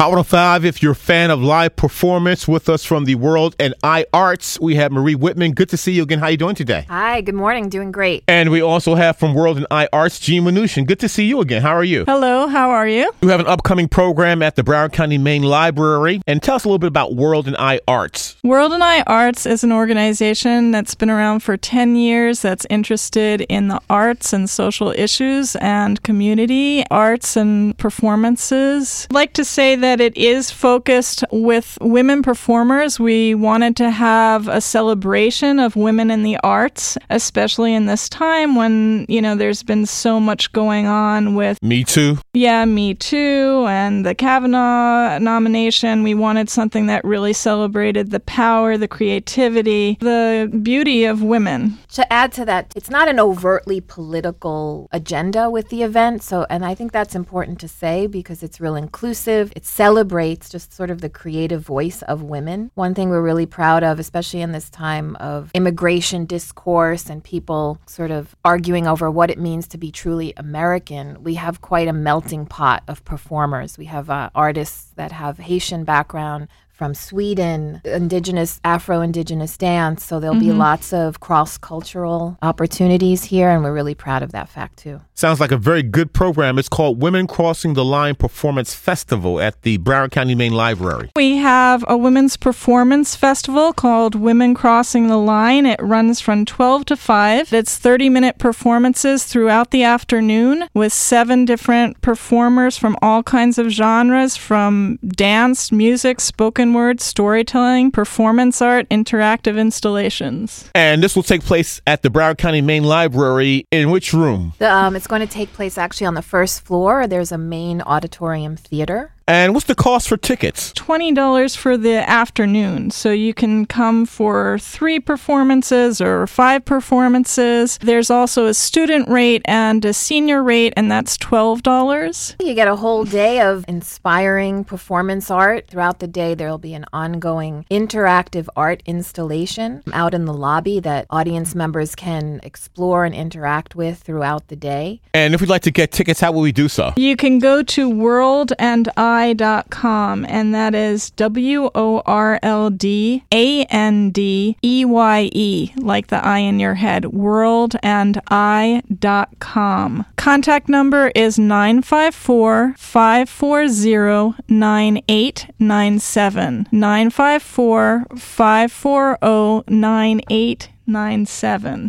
Hour 5, if you're a fan of live performance, with us from the World and Eye Arts, we have Marie Whitman. Good to see you again. How are you doing today? Hi, good morning. Doing great. And we also have from World and Eye Arts, Jean Mnuchin. Good to see you again. How are you? Hello, how are you? You have an upcoming program at the Broward County Main Library. And tell us a little bit about World and Eye Arts. World and Eye Arts is an organization that's been around for 10 years that's interested in the arts and social issues and community, arts and performances. I'd like to say that it is focused with women performers. We wanted to have a celebration of women in the arts, especially in this time when, there's been so much going on with... Me Too. Yeah, Me Too, and the Kavanaugh nomination. We wanted something that really celebrated the power, the creativity, the beauty of women. To add to that, it's not an overtly political agenda with the event, and I think that's important to say because it's real inclusive. It's celebrates just sort of the creative voice of women. One thing we're really proud of, especially in this time of immigration discourse and people sort of arguing over what it means to be truly American, we have quite a melting pot of performers. We have artists that have Haitian background, from Sweden, indigenous, Afro-indigenous dance. So there'll be lots of cross-cultural opportunities here, and we're really proud of that fact, too. Sounds like a very good program. It's called Women Crossing the Line Performance Festival at the Broward County Main Library. We have a women's performance festival called Women Crossing the Line. It runs from 12 to 5. It's 30-minute performances throughout the afternoon with 7 different performers from all kinds of genres, from dance, music, spoken words, storytelling, performance art, interactive installations. And this will take place at the Broward County Main Library. In which room? It's going to take place actually on the first floor. There's a main auditorium theater. And what's the cost for tickets? $20 for the afternoon. So you can come for 3 performances or 5 performances. There's also a student rate and a senior rate, and that's $12. You get a whole day of inspiring performance art. Throughout the day, there will be an ongoing interactive art installation out in the lobby that audience members can explore and interact with throughout the day. And if we'd like to get tickets, how will we do so? You can go to worldandeye.com, and that is WORLDANDEYE, like the I in your head, worldandeye.com. Contact number is 954-540-9897. 954-540-9897.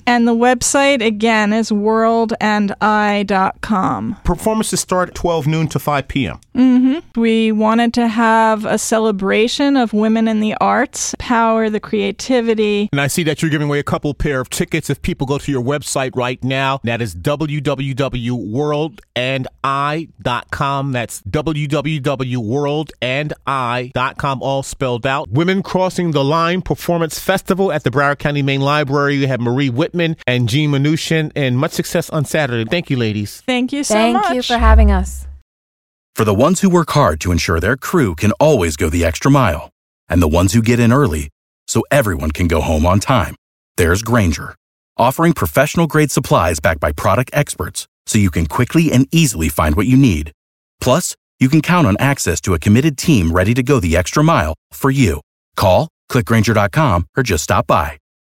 And the website, again, is worldandeye.com. Performances start at 12 noon to 5 p.m. We wanted to have a celebration of women in the arts, power, the creativity. And I see that you're giving away a couple pair of tickets if people go to your website right now. That is www.worldandeye.com. That's www.worldandeye.com, all spelled out. Women Crossing the Line Performance Festival at the Broward County Main Library. We have Marie Whitman and Jean Mnuchin, and much success on Saturday. Thank you, ladies. Thank you so much. Thank you for having us. For the ones who work hard to ensure their crew can always go the extra mile, and the ones who get in early so everyone can go home on time, there's Grainger, offering professional-grade supplies backed by product experts so you can quickly and easily find what you need. Plus, you can count on access to a committed team ready to go the extra mile for you. Call, click Grainger.com, or just stop by.